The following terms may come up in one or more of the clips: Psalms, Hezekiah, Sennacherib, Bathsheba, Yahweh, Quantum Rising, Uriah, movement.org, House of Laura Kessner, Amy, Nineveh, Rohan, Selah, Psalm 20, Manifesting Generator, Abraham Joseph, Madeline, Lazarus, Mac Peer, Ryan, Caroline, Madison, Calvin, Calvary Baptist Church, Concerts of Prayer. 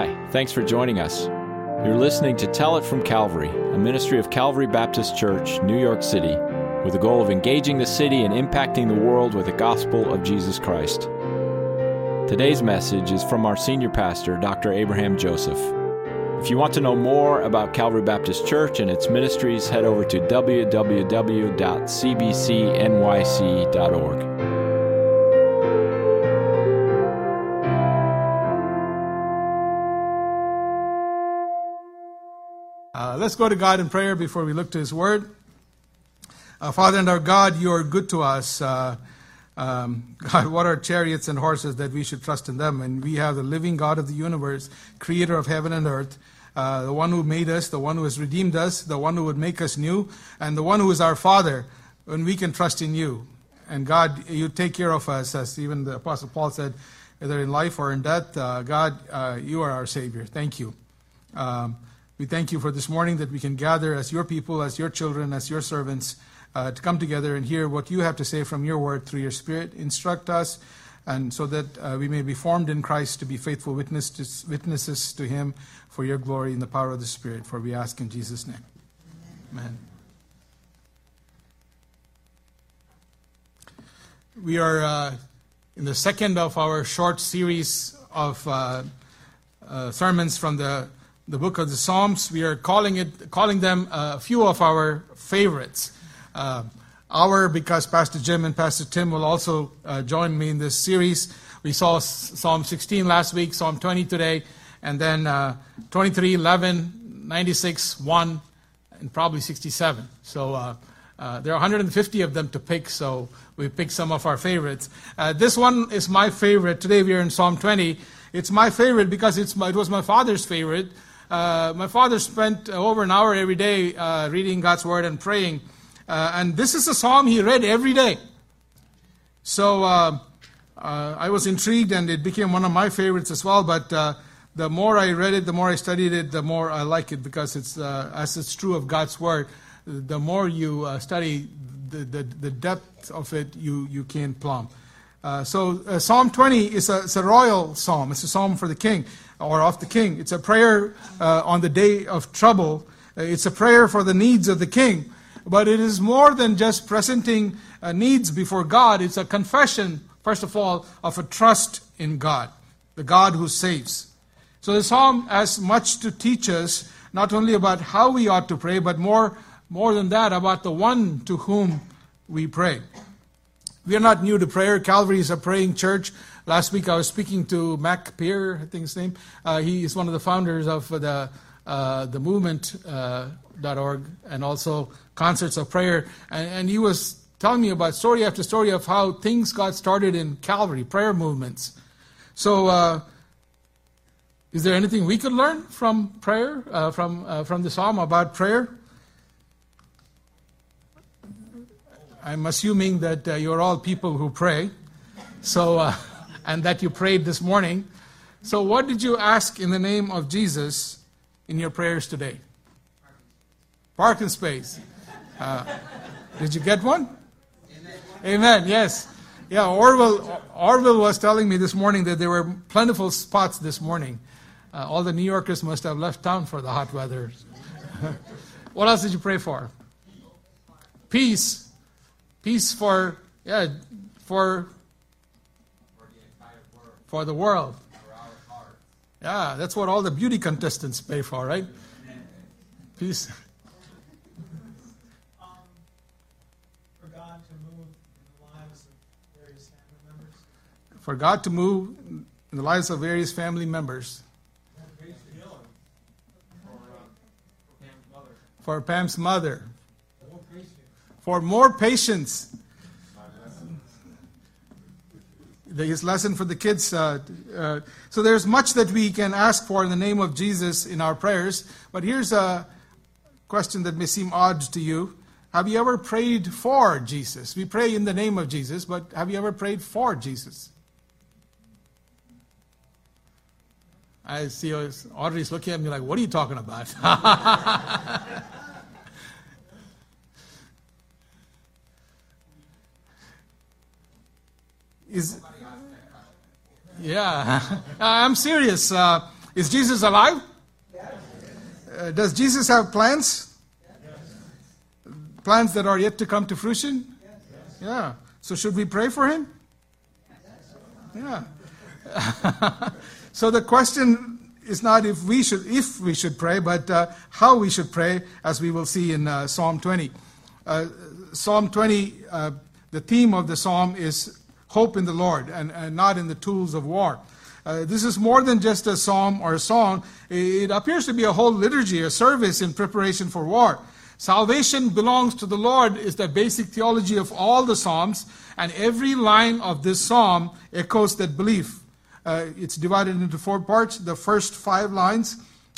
Hi, thanks for joining us. You're listening to Tell It from Calvary, a ministry of Calvary Baptist Church, New York City, with the goal of engaging the city and impacting the world with the gospel of Jesus Christ. Today's message is from our senior pastor, Dr. Abraham Joseph. If you want to know more about Calvary Baptist Church and its ministries, head over to www.cbcnyc.org. Let's go to God in prayer before we look to His Word. Father and our God, You are good to us. God, what are chariots and horses that we should trust in them? And we have the living God of the universe, creator of heaven and earth, the one who made us, the one who has redeemed us, the one who would make us new, and the one who is our Father, and we can trust in You. And God, You take care of us, as even the Apostle Paul said, whether in life or in death, God, You are our Savior. Thank You. We thank You for this morning that we can gather as Your people, as Your children, as Your servants, to come together and hear what You have to say from Your Word through Your Spirit. Instruct us, and so that we may be formed in Christ to be faithful witnesses to Him for Your glory in the power of the Spirit. For we ask in Jesus' name. Amen. We are in the second of our short series of sermons from the book of the Psalms. We are calling them a few of our favorites. Because Pastor Jim and Pastor Tim will also join me in this series. We saw Psalm 16 last week, Psalm 20 today, and then 23, 11, 96, 1, and probably 67. So there are 150 of them to pick, so we picked some of our favorites. This one is my favorite. Today we are in Psalm 20. It's my favorite because it was my father's favorite. My father spent over an hour every day reading God's Word and praying. And this is a psalm he read every day. So I was intrigued, and it became one of my favorites as well. But the more I read it, the more I studied it, the more I like it. Because it's as it's true of God's Word, the more you study the depth of it, you can plumb. Psalm 20 is it's a royal psalm. It's a psalm for the king, or of the king. It's a prayer on the day of trouble. It's a prayer for the needs of the king. But it is more than just presenting needs before God. It's a confession, first of all, of a trust in God, the God who saves. So the psalm has much to teach us, not only about how we ought to pray, but more than that, about the one to whom we pray. We are not new to prayer. Calvary is a praying church. Last week I was speaking to Mac Peer, I think his name. He is one of the founders of the movement.org and also Concerts of Prayer. And he was telling me about story after story of how things got started in Calvary, prayer movements. So is there anything we could learn from prayer, from the psalm about prayer? I'm assuming that you're all people who pray, so and that you prayed this morning. So what did you ask in the name of Jesus in your prayers today? Parking space. Did you get one? Amen, yes. Yeah, Orville was telling me this morning that there were plentiful spots this morning. All the New Yorkers must have left town for the hot weather. What else did you pray for? Peace. Peace for the world. Yeah, that's what all the beauty contestants pay for, right? Peace. For God to move in the lives of various family members. For God to move in the lives of various family members. For Pam's mother. For more patience. His lesson for the kids. So there's much that we can ask for in the name of Jesus in our prayers. But here's a question that may seem odd to you. Have you ever prayed for Jesus? We pray in the name of Jesus, but have you ever prayed for Jesus? I see Audrey's looking at me like, what are you talking about? I'm serious. Is Jesus alive? Yes. Does Jesus have plans? Yes. Plans that are yet to come to fruition? Yes. Yeah. So should we pray for him? Yes. Yeah. So the question is not if we should pray, but how we should pray, as we will see in Psalm 20. Psalm 20, the theme of the psalm is hope in the Lord and not in the tools of war. This is more than just a psalm or a song. It appears to be a whole liturgy, a service in preparation for war. Salvation belongs to the Lord is the basic theology of all the psalms, and every line of this psalm echoes that belief. It's divided into four parts. The first five lines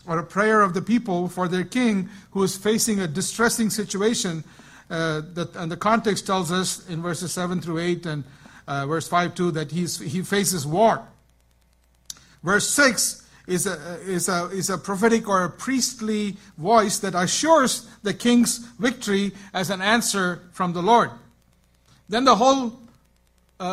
are a prayer of the people for their king who is facing a distressing situation. And the context tells us in verses 7 through 8 and verse 5 too that he faces war. Verse 6 is a prophetic or a priestly voice that assures the king's victory as an answer from the Lord. Then the whole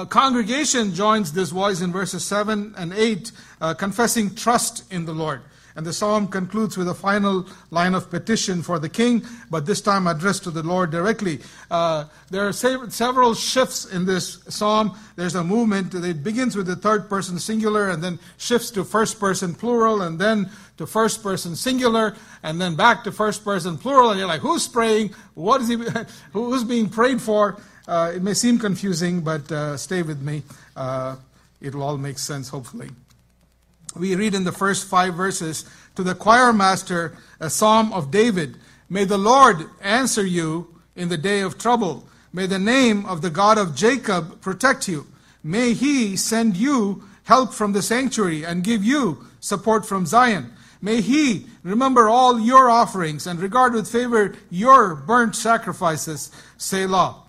congregation joins this voice in verses 7 and 8, confessing trust in the Lord. And the psalm concludes with a final line of petition for the king, but this time addressed to the Lord directly. There are several shifts in this psalm. There's a movement. It begins with the third person singular and then shifts to first person plural and then to first person singular and then back to first person plural. And you're like, who's praying? What is he? Who's being prayed for? It may seem confusing, but stay with me. It'll all make sense, hopefully. We read in the first five verses, to the choir master, a psalm of David. May the Lord answer you in the day of trouble. May the name of the God of Jacob protect you. May he send you help from the sanctuary and give you support from Zion. May he remember all your offerings and regard with favor your burnt sacrifices, Selah.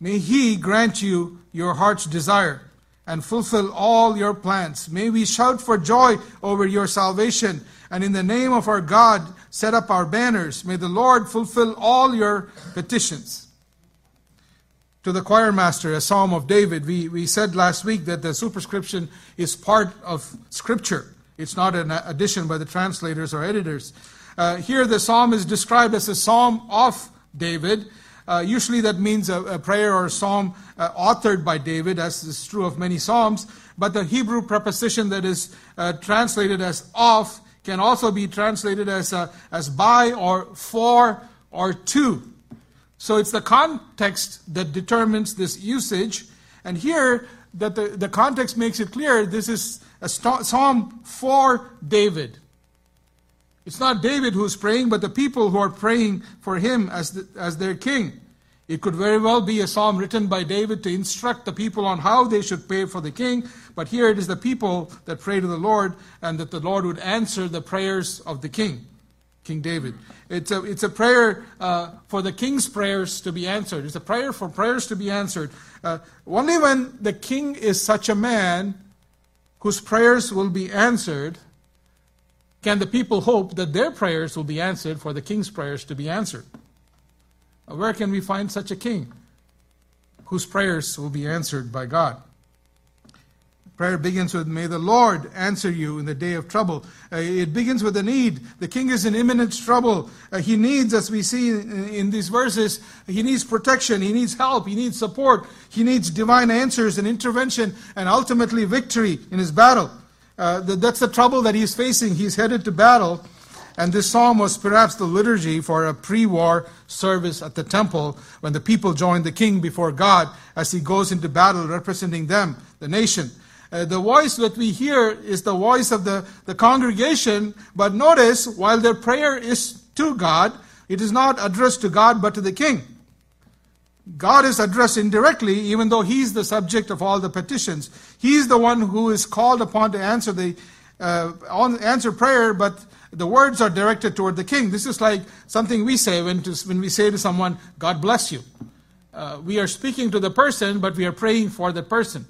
May he grant you your heart's desire and fulfill all your plans. May we shout for joy over your salvation, and in the name of our God, set up our banners. May the Lord fulfill all your petitions. To the choir master, a psalm of David. We said last week that the superscription is part of Scripture. It's not an addition by the translators or editors. Here the psalm is described as a psalm of David. Usually that means a prayer or a psalm authored by David, as is true of many psalms. But the Hebrew preposition that is translated as "of" can also be translated as by or for or to. So it's the context that determines this usage. And here, that the context makes it clear, this is a psalm for David. It's not David who's praying, but the people who are praying for him as their king. It could very well be a psalm written by David to instruct the people on how they should pray for the king. But here it is the people that pray to the Lord, and that the Lord would answer the prayers of the king, King David. It's a prayer for the king's prayers to be answered. It's a prayer for prayers to be answered. Only when the king is such a man whose prayers will be answered can the people hope that their prayers will be answered for the king's prayers to be answered. Where can we find such a king whose prayers will be answered by God? Prayer begins with, may the Lord answer you in the day of trouble. It begins with a need. The king is in imminent trouble. He needs, as we see in these verses, he needs protection, he needs help, he needs support, he needs divine answers and intervention and ultimately victory in his battle. That's the trouble that he's facing. He's headed to battle. And this psalm was perhaps the liturgy for a pre-war service at the temple when the people joined the king before God as he goes into battle representing them, the nation. The voice that we hear is the voice of the congregation. But notice, while their prayer is to God, it is not addressed to God but to the king. God is addressed indirectly, even though he's the subject of all the petitions. He's the one who is called upon to answer answer prayer, but the words are directed toward the king. This is like something we say when we say to someone, God bless you. We are speaking to the person, but we are praying for the person.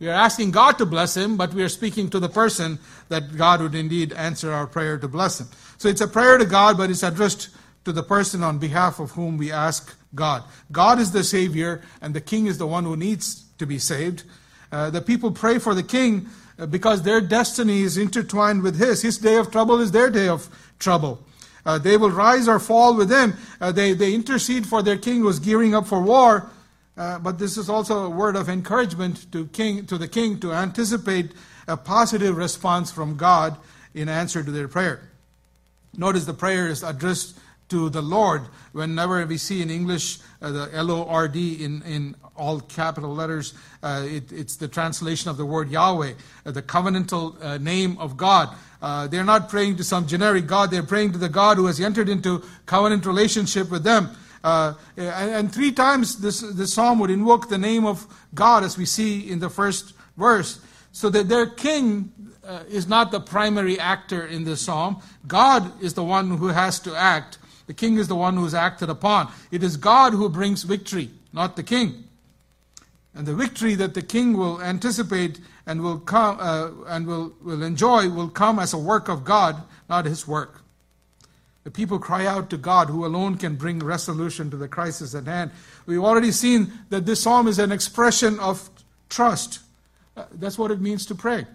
We are asking God to bless him, but we are speaking to the person that God would indeed answer our prayer to bless him. So it's a prayer to God, but it's addressed to the person on behalf of whom we ask God. God is the Savior, and the king is the one who needs to be saved. The people pray for the king because their destiny is intertwined with his. His day of trouble is their day of trouble. They will rise or fall with him. They intercede for their king who's gearing up for war. But this is also a word of encouragement to the king to anticipate a positive response from God in answer to their prayer. Notice the prayer is addressed to the Lord. Whenever we see in English the L-O-R-D in all capital letters, it's the translation of the word Yahweh, the covenantal name of God. They're not praying to some generic God. They're praying to the God who has entered into covenant relationship with them. And three times this psalm would invoke the name of God, as we see in the first verse, so that their king is not the primary actor in this psalm. God is the one who has to act. The king is the one who is acted upon. It is God who brings victory, not the king. And the victory that the king will anticipate and will enjoy will come as a work of God, not his work. The people cry out to God, who alone can bring resolution to the crisis at hand. We've already seen that this psalm is an expression of trust. That's what it means to pray.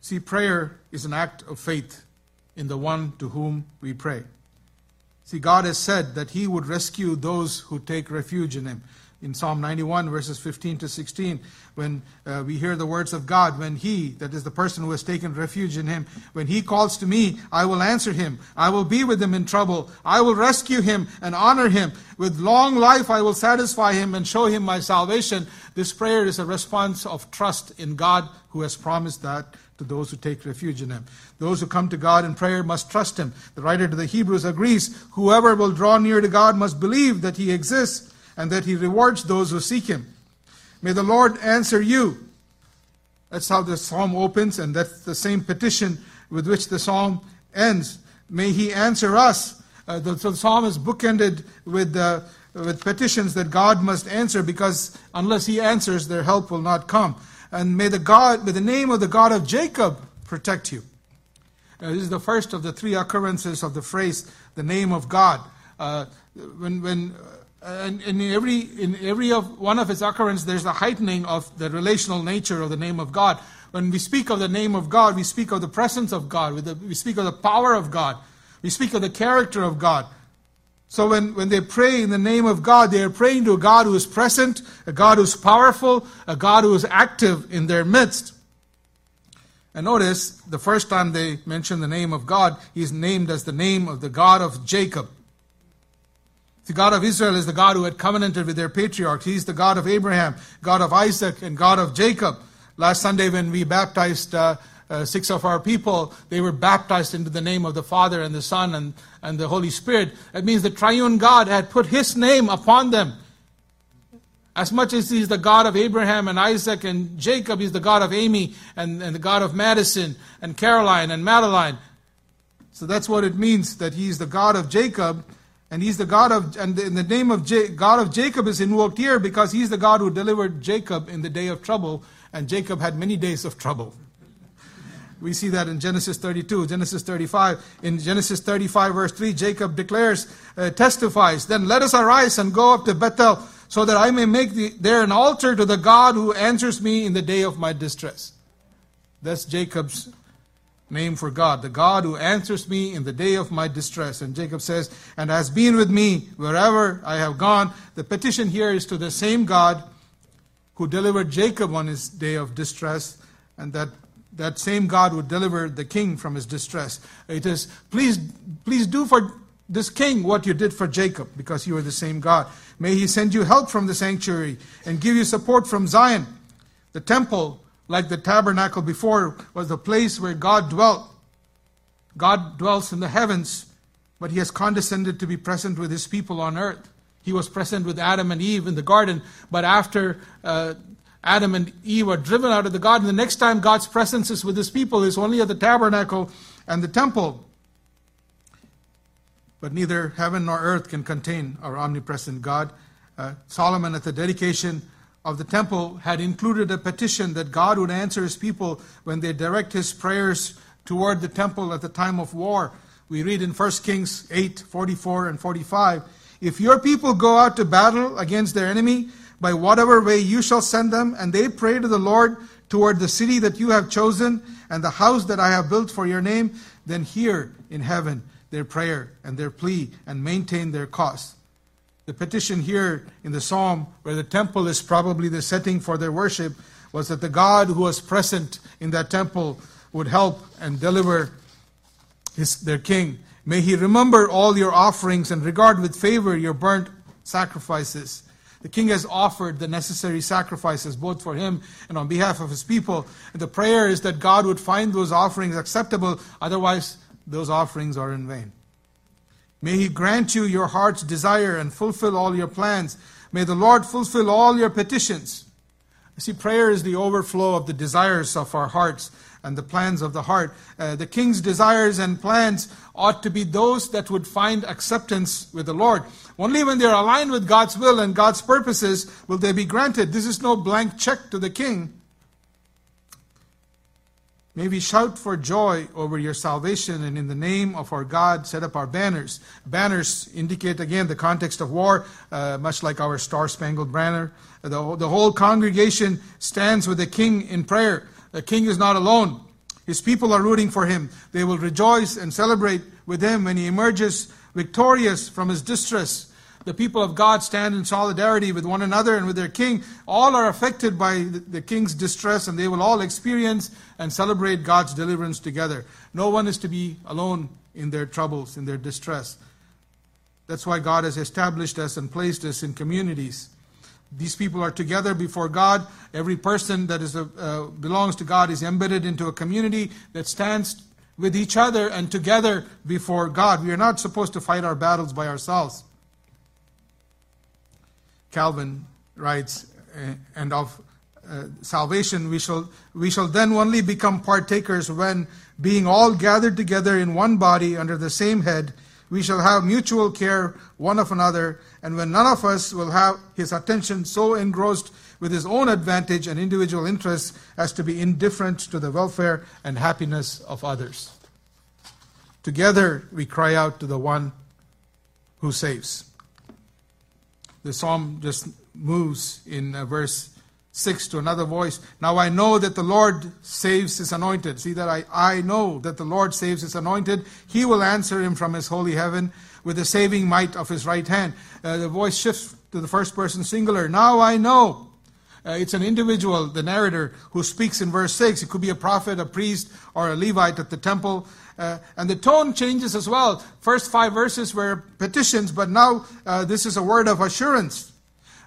See, prayer is an act of faith in the one to whom we pray. See, God has said that he would rescue those who take refuge in him. In Psalm 91, verses 15 to 16, when we hear the words of God, when he, that is the person who has taken refuge in him, when he calls to me, I will answer him. I will be with him in trouble. I will rescue him and honor him. With long life I will satisfy him and show him my salvation. This prayer is a response of trust in God, who has promised that to those who take refuge in him. Those who come to God in prayer must trust him. The writer to the Hebrews agrees, whoever will draw near to God must believe that he exists and that he rewards those who seek him. May the Lord answer you. That's how the psalm opens, and that's the same petition with which the psalm ends. May he answer us. The psalm is bookended with petitions that God must answer, because unless he answers, their help will not come. And may the name of the God of Jacob protect you. This is the first of the three occurrences of the phrase, the name of God. And in every one of its occurrences, there's a heightening of the relational nature of the name of God. When we speak of the name of God, we speak of the presence of God. We speak of the power of God. We speak of the character of God. So when they pray in the name of God, they are praying to a God who is present, a God who is powerful, a God who is active in their midst. And notice, the first time they mention the name of God, he is named as the name of the God of Jacob. The God of Israel is the God who had covenanted with their patriarchs. He's the God of Abraham, God of Isaac, and God of Jacob. Last Sunday when we baptized six of our people, they were baptized into the name of the Father and the Son and the Holy Spirit. That means the triune God had put his name upon them. As much as he's the God of Abraham and Isaac and Jacob, he's the God of Amy and the God of Madison and Caroline and Madeline. So that's what it means that he's the God of Jacob. And he's the God of, and the name of God of Jacob is invoked here because he's the God who delivered Jacob in the day of trouble, and Jacob had many days of trouble. We see that in Genesis 32, Genesis 35. In Genesis 35, verse 3, Jacob declares, testifies, then let us arise and go up to Bethel, so that I may make there an altar to the God who answers me in the day of my distress. That's Jacob's name for God, the God who answers me in the day of my distress. And Jacob says, and has been with me wherever I have gone. The petition here is to the same God who delivered Jacob on his day of distress, and that same God would deliver the king from his distress. It is, please do for this king what you did for Jacob, because you are the same God. May he send you help from the sanctuary and give you support from Zion. The temple, like the tabernacle before, was the place where God dwelt. God dwells in the heavens, but he has condescended to be present with his people on earth. He was present with Adam and Eve in the garden, but after Adam and Eve are driven out of the garden, the next time God's presence is with his people is only at the tabernacle and the temple. But neither heaven nor earth can contain our omnipresent God. Solomon, at the dedication of the temple, had included a petition that God would answer his people when they direct his prayers toward the temple at the time of war. We read in 1 Kings 8, 44 and 45, if your people go out to battle against their enemy, by whatever way you shall send them. And they pray to the Lord toward the city that you have chosen and the house that I have built for your name. Then hear in heaven their prayer and their plea, and maintain their cause. The petition here in the psalm, where the temple is probably the setting for their worship, was that the God who was present in that temple would help and deliver their king. May he remember all your offerings and regard with favor your burnt sacrifices. The king has offered the necessary sacrifices, both for him and on behalf of his people. And the prayer is that God would find those offerings acceptable, otherwise those offerings are in vain. May he grant you your heart's desire and fulfill all your plans. May the Lord fulfill all your petitions. You see, prayer is the overflow of the desires of our hearts and the plans of the heart. The king's desires and plans ought to be those that would find acceptance with the Lord. Only when they are aligned with God's will and God's purposes will they be granted. This is no blank check to the king. May we shout for joy over your salvation, and in the name of our God set up our banners. Banners indicate, again, the context of war, much like our Star-Spangled Banner. The whole congregation stands with the king in prayer. The king is not alone. His people are rooting for him. They will rejoice and celebrate with him when he emerges victorious from his distress. The people of God stand in solidarity with one another and with their king. All are affected by the king's distress, and they will all experience and celebrate God's deliverance together. No one is to be alone in their troubles, in their distress. That's why God has established us and placed us in communities. These people are together before God. Every person that belongs to God is embedded into a community that stands with each other and together before God. We are not supposed to fight our battles by ourselves. Calvin writes, and of salvation we shall then only become partakers when, being all gathered together in one body under the same head, we shall have mutual care one of another, and when none of us will have his attention so engrossed with his own advantage and individual interests as to be indifferent to the welfare and happiness of others. Together we cry out to the one who saves. The psalm just moves in verse 6 to another voice. Now I know that the Lord saves his anointed. See that I know that the Lord saves his anointed. He will answer him from his holy heaven with the saving might of his right hand. The voice shifts to the first person singular. Now I know. It's an individual, the narrator, who speaks in verse 6. It could be a prophet, a priest, or a Levite at the temple. And the tone changes as well. First 5 verses were petitions, but now this is a word of assurance.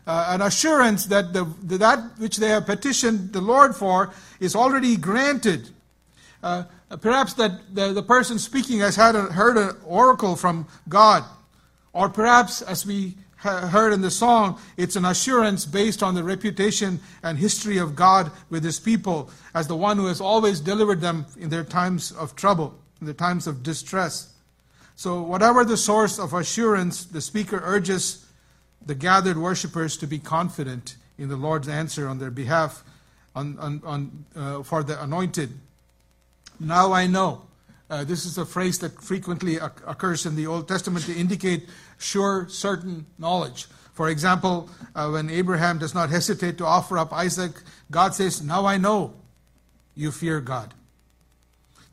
An assurance that that which they have petitioned the Lord for is already granted. Perhaps that the person speaking has heard an oracle from God. Or perhaps, as we heard in the song, it's an assurance based on the reputation and history of God with his people as the one who has always delivered them in their times of trouble, in their times of distress. So whatever the source of assurance, the speaker urges the gathered worshipers to be confident in the Lord's answer on their behalf for the anointed. Now I know. This is a phrase that frequently occurs in the Old Testament to indicate sure, certain knowledge. For example, when Abraham does not hesitate to offer up Isaac, God says, now I know you fear God.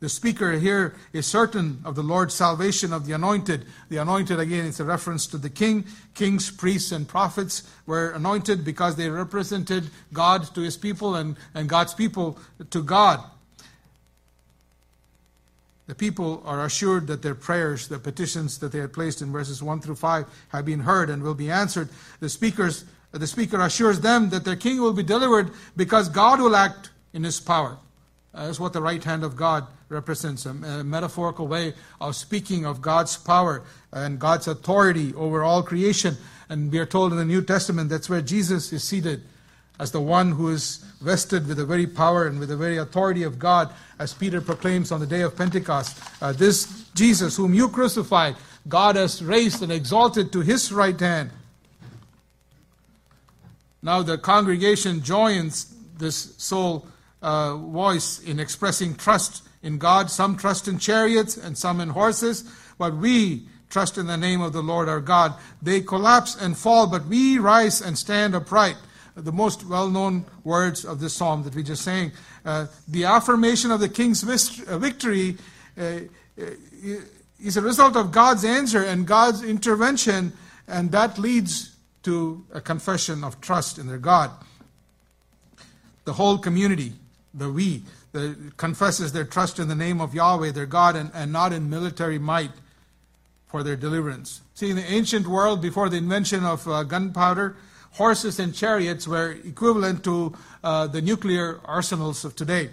The speaker here is certain of the Lord's salvation of the anointed. The anointed, again, is a reference to the king. Kings, priests, and prophets were anointed because they represented God to his people and God's people to God. The people are assured that their prayers, the petitions that they had placed in verses 1 through 5 have been heard and will be answered. The speaker assures them that their king will be delivered because God will act in his power. That's what the right hand of God represents, a metaphorical way of speaking of God's power and God's authority over all creation. And we are told in the New Testament that's where Jesus is seated, as the one who is vested with the very power and with the very authority of God, as Peter proclaims on the day of Pentecost. This Jesus, whom you crucified, God has raised and exalted to his right hand. Now the congregation joins this sole voice in expressing trust in God. Some trust in chariots and some in horses, but we trust in the name of the Lord our God. They collapse and fall, but we rise and stand upright. the most well-known words of this psalm that we just sang. The affirmation of the king's victory is a result of God's answer and God's intervention, and that leads to a confession of trust in their God. The whole community, confesses their trust in the name of Yahweh, their God, and not in military might for their deliverance. See, in the ancient world, before the invention of gunpowder, horses and chariots were equivalent to the nuclear arsenals of today.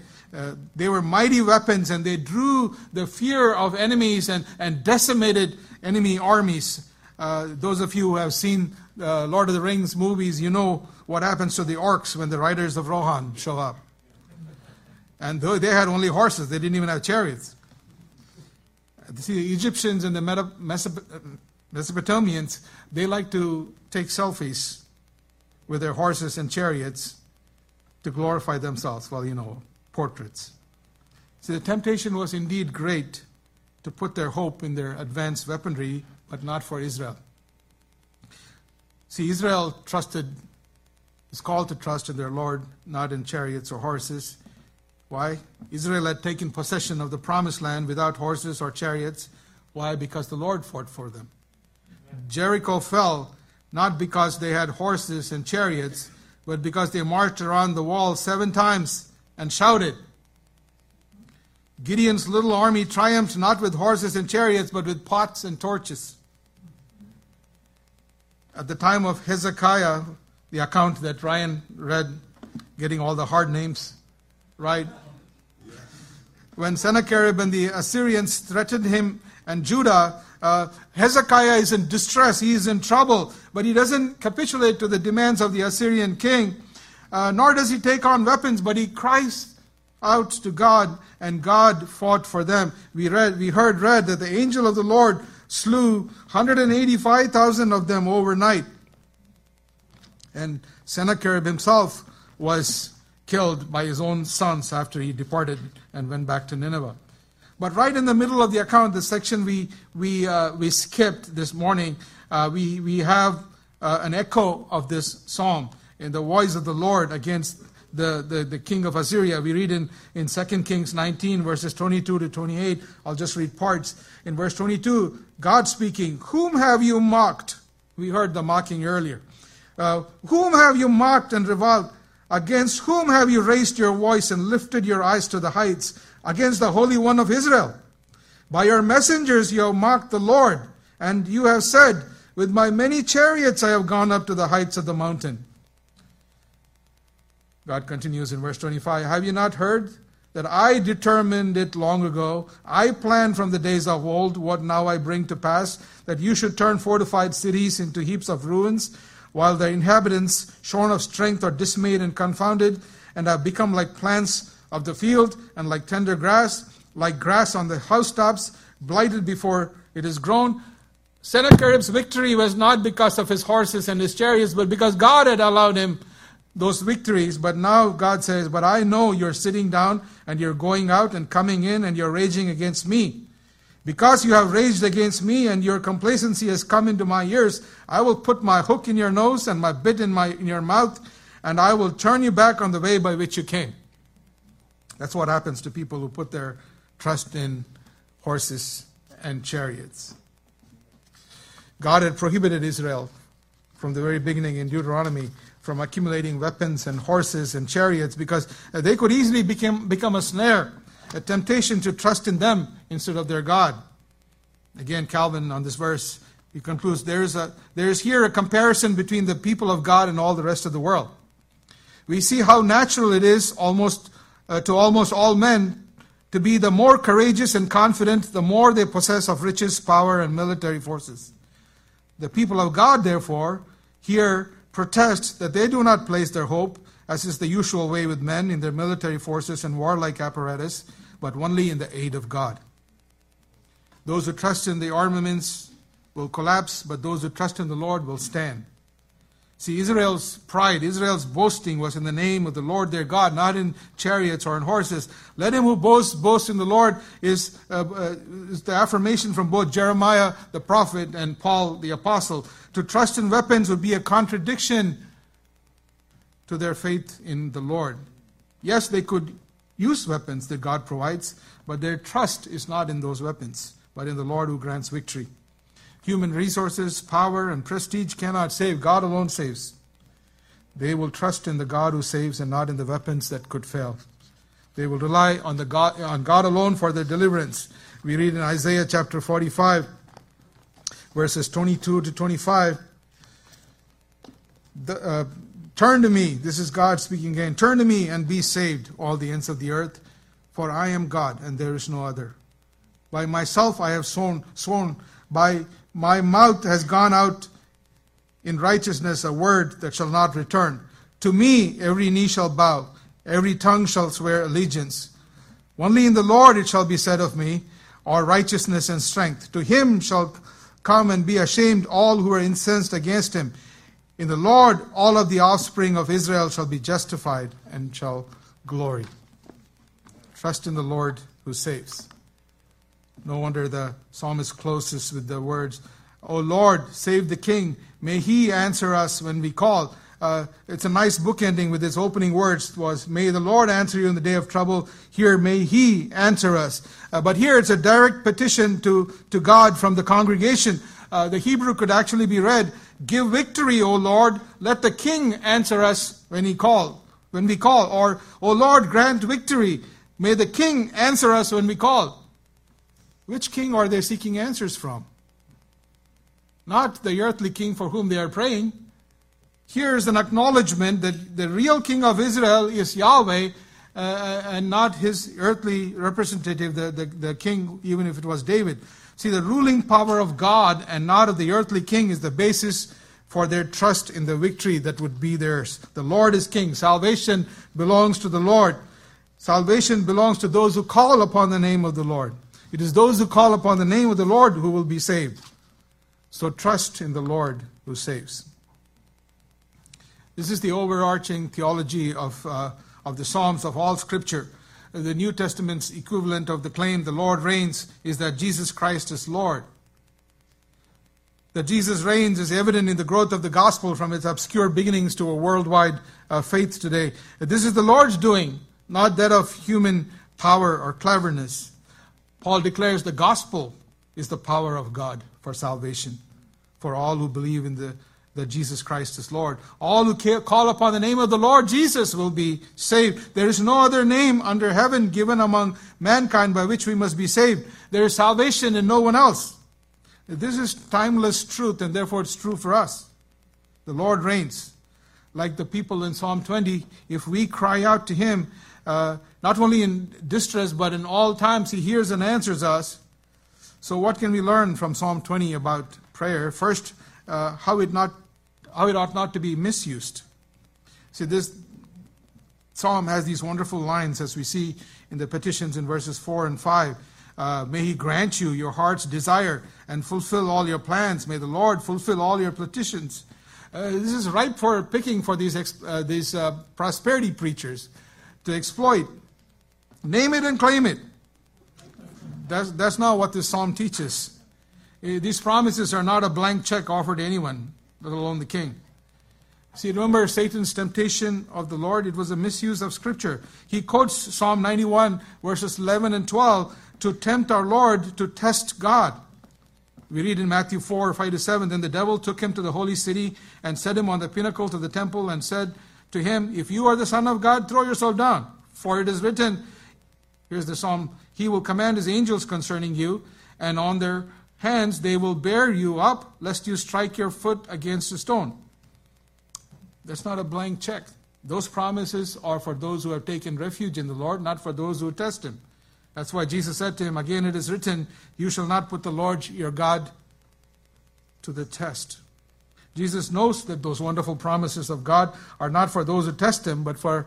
They were mighty weapons, and they drew the fear of enemies and decimated enemy armies. Those of you who have seen Lord of the Rings movies, you know what happens to the orcs when the riders of Rohan show up. And they had only horses, they didn't even have chariots. See, the Egyptians and the Mesopotamians, they like to take selfies with their horses and chariots to glorify themselves. Well, you know, portraits. See, the temptation was indeed great to put their hope in their advanced weaponry, but not for Israel. See, Israel is called to trust in their Lord, not in chariots or horses. Why? Israel had taken possession of the promised land without horses or chariots. Why? Because the Lord fought for them. Amen. Jericho fell not because they had horses and chariots, but because they marched around the wall 7 times and shouted. Gideon's little army triumphed not with horses and chariots, but with pots and torches. At the time of Hezekiah, the account that Ryan read, getting all the hard names right, when Sennacherib and the Assyrians threatened him and Judah, Hezekiah is in distress, he is in trouble, but he doesn't capitulate to the demands of the Assyrian king, nor does he take on weapons, but he cries out to God, and God fought for them. We heard that the angel of the Lord slew 185,000 of them overnight, and Sennacherib himself was killed by his own sons after he departed and went back to Nineveh. But right in the middle of the account, the section we skipped this morning, we have an echo of this psalm in the voice of the Lord against the king of Assyria. We read in 2 Kings 19, verses 22 to 28. I'll just read parts. In verse 22, God speaking, "Whom have you mocked?" We heard the mocking earlier. "Whom have you mocked and reviled? Against whom have you raised your voice and lifted your eyes to the heights? Against the Holy One of Israel. By your messengers you have mocked the Lord, and you have said, 'With my many chariots I have gone up to the heights of the mountain.'" God continues in verse 25, "Have you not heard that I determined it long ago? I planned from the days of old what now I bring to pass, that you should turn fortified cities into heaps of ruins, while their inhabitants, shorn of strength, are dismayed and confounded, and have become like plants of the field, and like tender grass, like grass on the housetops, blighted before it is grown." Sennacherib's victory was not because of his horses and his chariots, but because God had allowed him those victories. But now God says, "But I know you're sitting down, and you're going out and coming in, and you're raging against me. Because you have raged against me and your complacency has come into my ears, I will put my hook in your nose and my bit in your mouth, and I will turn you back on the way by which you came." That's what happens to people who put their trust in horses and chariots. God had prohibited Israel from the very beginning in Deuteronomy from accumulating weapons and horses and chariots, because they could easily become a snare, a temptation to trust in them instead of their God. Again, Calvin on this verse, he concludes, there is here a comparison between the people of God and all the rest of the world. We see how natural it is to almost all men to be the more courageous and confident the more they possess of riches, power, and military forces. The people of God, therefore, here protest that they do not place their hope, as is the usual way with men, in their military forces and warlike apparatus, but only in the aid of God. Those who trust in the armaments will collapse, but those who trust in the Lord will stand. See, Israel's pride, Israel's boasting was in the name of the Lord their God, not in chariots or in horses. "Let him who boasts, boast in the Lord" is the affirmation from both Jeremiah the prophet and Paul the apostle. To trust in weapons would be a contradiction to their faith in the Lord. Yes, they could use weapons that God provides, but their trust is not in those weapons, but in the Lord who grants victory. Human resources, power, and prestige cannot save. God alone saves. They will trust in the God who saves and not in the weapons that could fail. They will rely on God alone for their deliverance. We read in Isaiah chapter 45, verses 22 to 25, turn to me, this is God speaking again, turn to me and be saved, all the ends of the earth, for I am God and there is no other. By myself I have sworn, by my mouth has gone out in righteousness a word that shall not return. To me every knee shall bow, every tongue shall swear allegiance. Only in the Lord it shall be said of me, our righteousness and strength. To him shall come and be ashamed all who are incensed against him. In the Lord, all of the offspring of Israel shall be justified and shall glory. Trust in the Lord who saves. No wonder the psalmist closes with the words, O Lord, save the king. May he answer us when we call. It's a nice book ending with its opening words was, may the Lord answer you in the day of trouble. Here, may he answer us. But here it's a direct petition to God from the congregation. The Hebrew could actually be read, give victory, O Lord, let the king answer us when we call, or O Lord, grant victory, may the king answer us when we call. Which king are they seeking answers from? Not the earthly king for whom they are praying. Here is an acknowledgement that the real king of Israel is Yahweh, and not his earthly representative, the king, even if it was David. See, the ruling power of God and not of the earthly king is the basis for their trust in the victory that would be theirs. The Lord is king. Salvation belongs to the Lord. Salvation belongs to those who call upon the name of the Lord. It is those who call upon the name of the Lord who will be saved. So trust in the Lord who saves. This is the overarching theology of the Psalms, of all Scripture. The New Testament's equivalent of the claim, the Lord reigns, is that Jesus Christ is Lord. That Jesus reigns is evident in the growth of the gospel from its obscure beginnings to a worldwide faith today. This is the Lord's doing, not that of human power or cleverness. Paul declares the gospel is the power of God for salvation, for all who believe in that Jesus Christ is Lord. All who call upon the name of the Lord Jesus will be saved. There is no other name under heaven given among mankind by which we must be saved. There is salvation in no one else. This is timeless truth, and therefore it's true for us. The Lord reigns. Like the people in Psalm 20, if we cry out to him, not only in distress, but in all times he hears and answers us. So what can we learn from Psalm 20 about prayer? First, how it ought not to be misused. See, this psalm has these wonderful lines, as we see in the petitions in verses 4 and 5. May he grant you your heart's desire and fulfill all your plans. May the Lord fulfill all your petitions. This is ripe for picking for these prosperity preachers to exploit. Name it and claim it. That's not what this psalm teaches. These promises are not a blank check offered to anyone, let alone the king. See, remember Satan's temptation of the Lord? It was a misuse of Scripture. He quotes Psalm 91, verses 11 and 12, to tempt our Lord, to test God. We read in Matthew 4, 5 to 7, then the devil took him to the holy city and set him on the pinnacle of the temple and said to him, if you are the Son of God, throw yourself down. For it is written, here's the psalm, he will command his angels concerning you, and on their hands they will bear you up, lest you strike your foot against a stone. That's not a blank check. Those promises are for those who have taken refuge in the Lord, not for those who test him. That's why Jesus said to him, again it is written, you shall not put the Lord your God to the test. Jesus knows that those wonderful promises of God are not for those who test him, but for,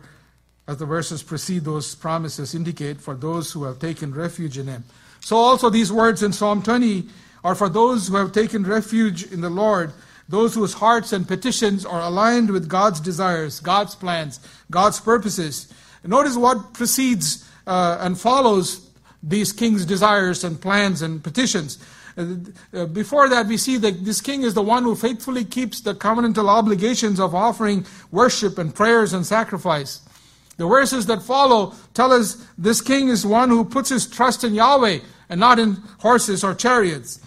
as the verses precede those promises indicate, for those who have taken refuge in him. So also these words in Psalm 20 are for those who have taken refuge in the Lord, those whose hearts and petitions are aligned with God's desires, God's plans, God's purposes. Notice what precedes and follows these king's desires and plans and petitions. Before that, we see that this king is the one who faithfully keeps the covenantal obligations of offering worship and prayers and sacrifice. The verses that follow tell us this king is one who puts his trust in Yahweh and not in horses or chariots.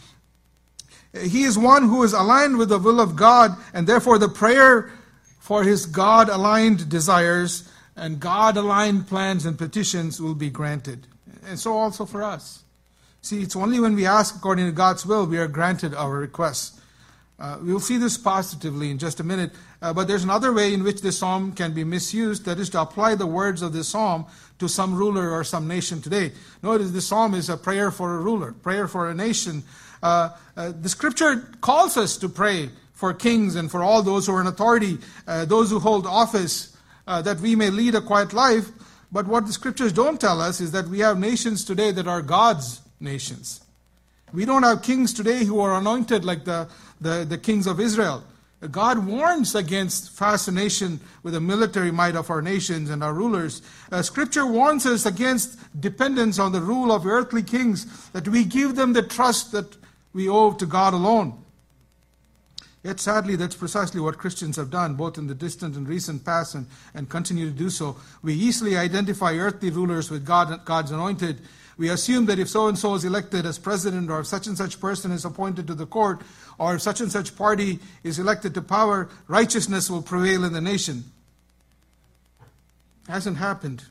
He is one who is aligned with the will of God, and therefore the prayer for his God-aligned desires and God-aligned plans and petitions will be granted. And so also for us. See, it's only when we ask according to God's will we are granted our requests. We'll see this positively in just a minute. But there's another way in which this psalm can be misused, that is to apply the words of this psalm to some ruler or some nation today. Notice this psalm is a prayer for a ruler, prayer for a nation. The scripture calls us to pray for kings and for all those who are in authority, those who hold office, that we may lead a quiet life. But what the scriptures don't tell us is that we have nations today that are God's nations. We don't have kings today who are anointed like the kings of Israel. God warns against fascination with the military might of our nations and our rulers. Scripture warns us against dependence on the rule of earthly kings, that we give them the trust that we owe to God alone. Yet sadly, that's precisely what Christians have done, both in the distant and recent past and continue to do so. We easily identify earthly rulers with God's anointed. We assume that if so-and-so is elected as president, or if such and such person is appointed to the court, or if such and such party is elected to power, righteousness will prevail in the nation. Hasn't happened.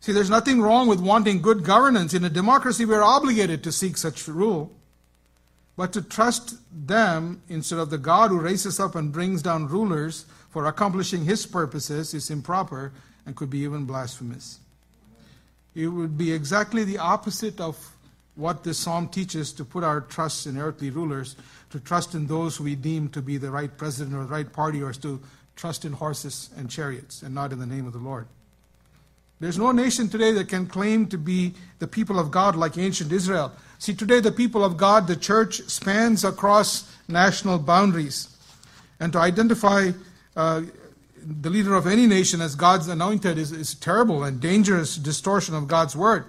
See, there's nothing wrong with wanting good governance. In a democracy, we're obligated to seek such rule. But to trust them instead of the God who raises up and brings down rulers for accomplishing his purposes is improper and could be even blasphemous. It would be exactly the opposite of what this psalm teaches, to put our trust in earthly rulers, to trust in those we deem to be the right president or the right party, or to trust in horses and chariots and not in the name of the Lord. There's no nation today that can claim to be the people of God like ancient Israel. See, today the people of God, the church, spans across national boundaries. And to identify the leader of any nation as God's anointed is a terrible and dangerous distortion of God's word.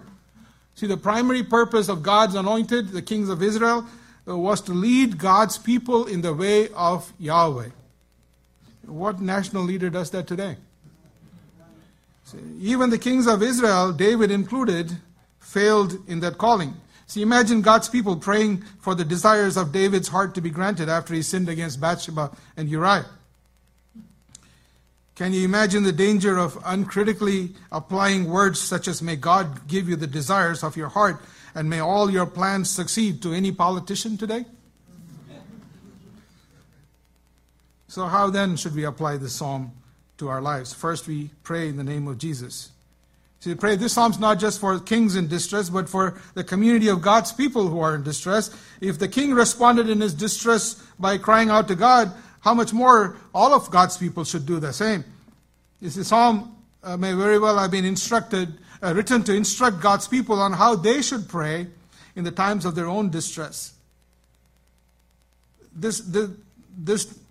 See, the primary purpose of God's anointed, the kings of Israel, was to lead God's people in the way of Yahweh. What national leader does that today? See, even the kings of Israel, David included, failed in that calling. See, imagine God's people praying for the desires of David's heart to be granted after he sinned against Bathsheba and Uriah. Can you imagine the danger of uncritically applying words such as, "May God give you the desires of your heart and may all your plans succeed," to any politician today? So how then should we apply this psalm to our lives? First, we pray in the name of Jesus. See, pray this psalm's not just for kings in distress, but for the community of God's people who are in distress. If the king responded in his distress by crying out to God, how much more all of God's people should do the same. This psalm may very well have been written to instruct God's people on how they should pray in the times of their own distress. This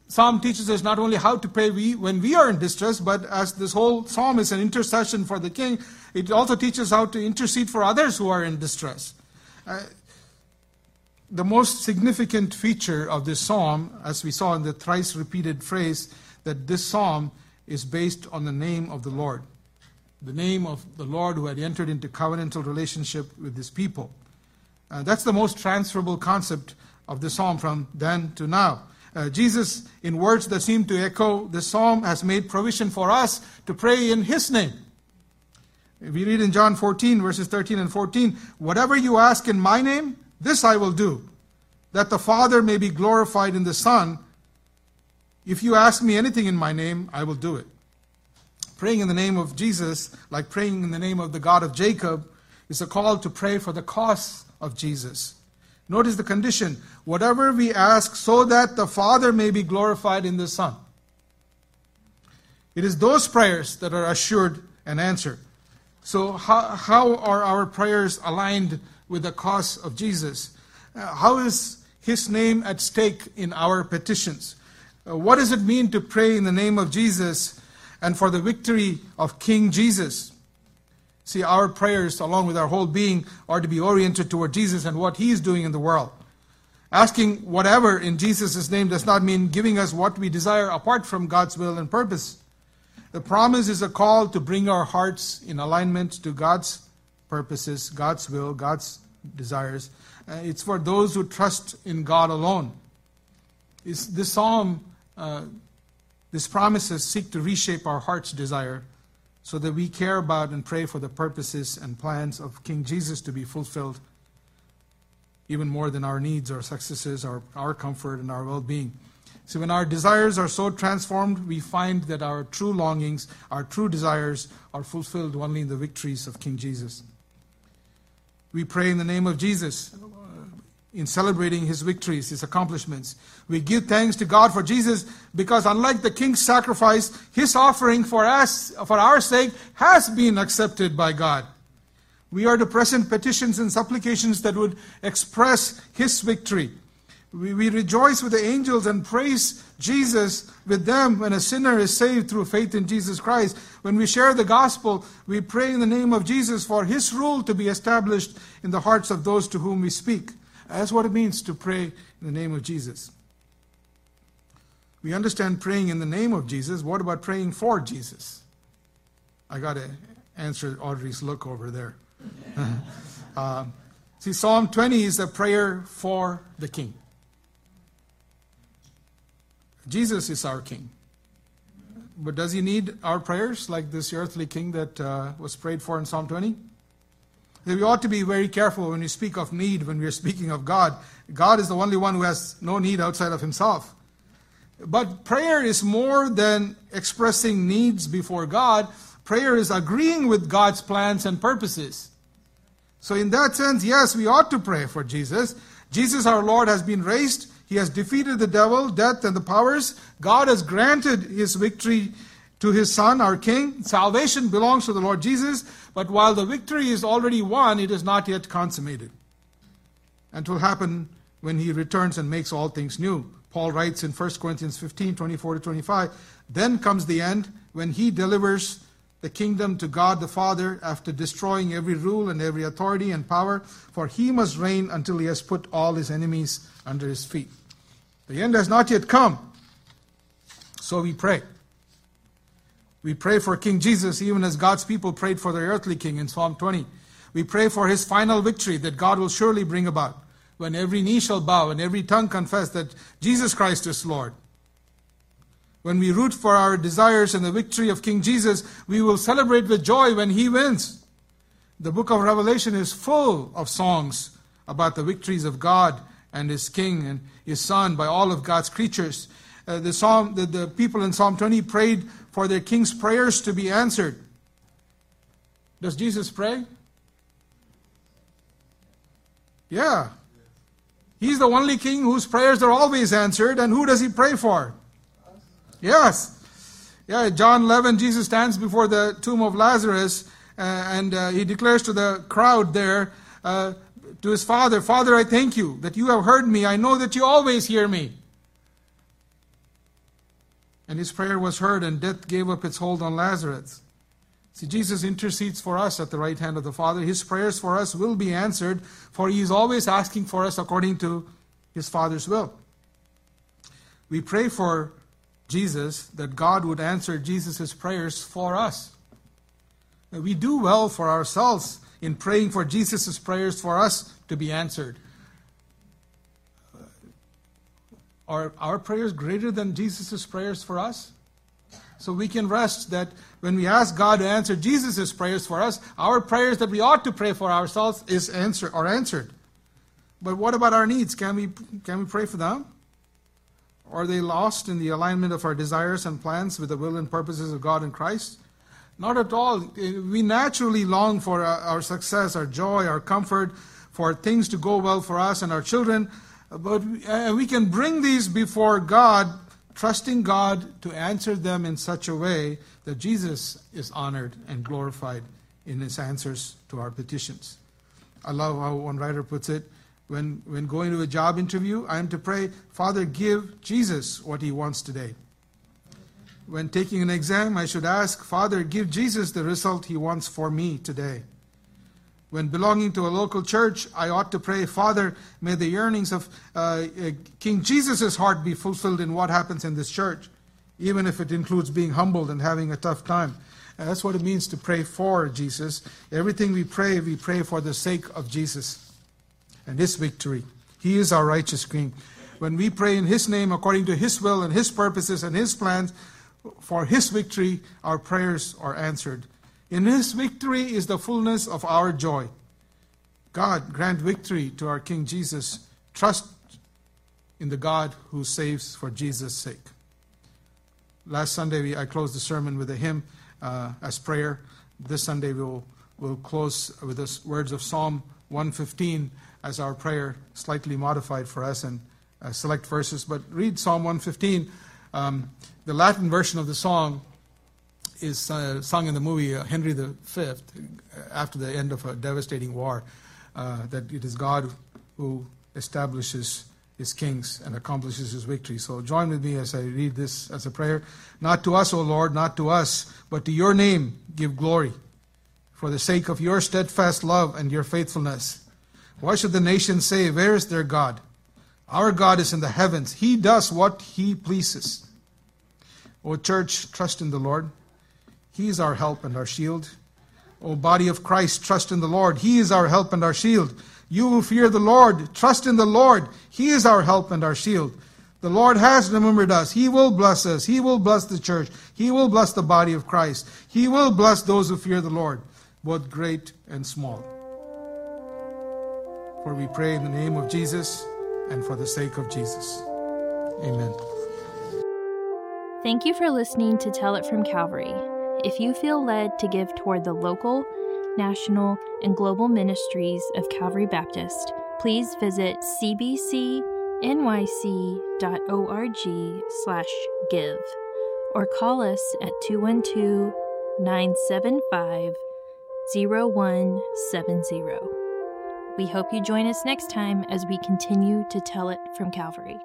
psalm teaches us not only how to pray when we are in distress, but as this whole psalm is an intercession for the king, it also teaches how to intercede for others who are in distress. The most significant feature of this psalm, as we saw in the thrice repeated phrase, that this psalm is based on the name of the Lord. The name of the Lord who had entered into covenantal relationship with his people. That's the most transferable concept of the psalm from then to now. Jesus, in words that seem to echo the psalm, has made provision for us to pray in his name. We read in John 14, verses 13 and 14, "Whatever you ask in my name, this I will do, that the Father may be glorified in the Son. If you ask me anything in my name, I will do it." Praying in the name of Jesus, like praying in the name of the God of Jacob, is a call to pray for the cause of Jesus. Notice the condition, whatever we ask, so that the Father may be glorified in the Son. It is those prayers that are assured and answered. So how are our prayers aligned with the cause of Jesus? How is his name at stake in our petitions? What does it mean to pray in the name of Jesus and for the victory of King Jesus? See, our prayers, along with our whole being, are to be oriented toward Jesus and what He's doing in the world. Asking whatever in Jesus' name does not mean giving us what we desire apart from God's will and purpose. The promise is a call to bring our hearts in alignment to God's purposes, God's will, God's desires. It's for those who trust in God alone. This psalm, these promises seek to reshape our heart's desire, so that we care about and pray for the purposes and plans of King Jesus to be fulfilled, even more than our needs, our successes, our comfort, and our well-being. So when our desires are so transformed, we find that our true longings, our true desires, are fulfilled only in the victories of King Jesus. We pray in the name of Jesus in celebrating His victories, His accomplishments. We give thanks to God for Jesus because unlike the King's sacrifice, His offering for us, for our sake, has been accepted by God. We are to present petitions and supplications that would express His victory. We rejoice with the angels and praise Jesus with them when a sinner is saved through faith in Jesus Christ. When we share the gospel, we pray in the name of Jesus for His rule to be established in the hearts of those to whom we speak. That's what it means to pray in the name of Jesus. We understand praying in the name of Jesus. What about praying for Jesus? I got to answer Audrey's look over there. See, Psalm 20 is a prayer for the King. Jesus is our King. But does He need our prayers like this earthly king that was prayed for in Psalm 20? We ought to be very careful when we speak of need, when we are speaking of God. God is the only one who has no need outside of Himself. But prayer is more than expressing needs before God. Prayer is agreeing with God's plans and purposes. So in that sense, yes, we ought to pray for Jesus. Jesus our Lord has been raised. He has defeated the devil, death, and the powers. God has granted His victory to His Son, our King. Salvation belongs to the Lord Jesus. But while the victory is already won, it is not yet consummated. And it will happen when He returns and makes all things new. Paul writes in 1 Corinthians 15, 24-25, "Then comes the end, when He delivers the kingdom to God the Father, after destroying every rule and every authority and power, for He must reign until He has put all His enemies under His feet." The end has not yet come. So we pray. We pray for King Jesus, even as God's people prayed for their earthly king in Psalm 20. We pray for His final victory that God will surely bring about, when every knee shall bow and every tongue confess that Jesus Christ is Lord. When we root for our desires and the victory of King Jesus, we will celebrate with joy when He wins. The book of Revelation is full of songs about the victories of God and His King and His Son by all of God's creatures. The people in Psalm 20 prayed for their king's prayers to be answered. Does Jesus pray? Yeah. He's the only king whose prayers are always answered. And who does He pray for? Yes. Yeah, John 11, Jesus stands before the tomb of Lazarus and He declares to the crowd there, to His Father, "Father, I thank You that You have heard me. I know that You always hear me." And His prayer was heard, and death gave up its hold on Lazarus. See, Jesus intercedes for us at the right hand of the Father. His prayers for us will be answered, for He is always asking for us according to His Father's will. We pray for Jesus that God would answer Jesus' prayers for us. We do well for ourselves in praying for Jesus' prayers for us to be answered. Are our prayers greater than Jesus' prayers for us? So we can rest that when we ask God to answer Jesus' prayers for us, our prayers that we ought to pray for ourselves are answered. But what about our needs? Can we pray for them? Are they lost in the alignment of our desires and plans with the will and purposes of God in Christ? Not at all. We naturally long for our success, our joy, our comfort, for things to go well for us and our children. But we can bring these before God, trusting God to answer them in such a way that Jesus is honored and glorified in His answers to our petitions. I love how one writer puts it. When going to a job interview, I am to pray, "Father, give Jesus what He wants today." When taking an exam, I should ask, Father, give Jesus the result he wants for me today. When belonging to a local church, I ought to pray, Father, may the yearnings of King Jesus' heart be fulfilled in what happens in this church, even if it includes being humbled and having a tough time. And that's what it means to pray for Jesus. Everything we pray for the sake of Jesus and his victory. He is our righteous King. When we pray in his name, according to his will and his purposes and his plans, for his victory, our prayers are answered. In his victory is the fullness of our joy. God, grant victory to our King Jesus. Trust in the God who saves for Jesus' sake. Last Sunday, I closed the sermon with a hymn as prayer. This Sunday, we'll close with the words of Psalm 115 as our prayer, slightly modified for us and select verses. But read Psalm 115. The Latin version of the song is sung in the movie Henry V, after the end of a devastating war, that it is God who establishes his kings and accomplishes his victory. So join with me as I read this as a prayer. Not to us, O Lord, not to us, but to your name give glory, for the sake of your steadfast love and your faithfulness. Why should the nations say, where is their God? Our God is in the heavens. He does what he pleases. O church, trust in the Lord. He is our help and our shield. O body of Christ, trust in the Lord. He is our help and our shield. You who fear the Lord, trust in the Lord. He is our help and our shield. The Lord has remembered us. He will bless us. He will bless the church. He will bless the body of Christ. He will bless those who fear the Lord, both great and small. For we pray in the name of Jesus, and for the sake of Jesus. Amen. Thank you for listening to Tell It From Calvary. If you feel led to give toward the local, national, and global ministries of Calvary Baptist, please visit cbcnyc.org/give or call us at 212-975-0170. We hope you join us next time as we continue to Tell It From Calvary.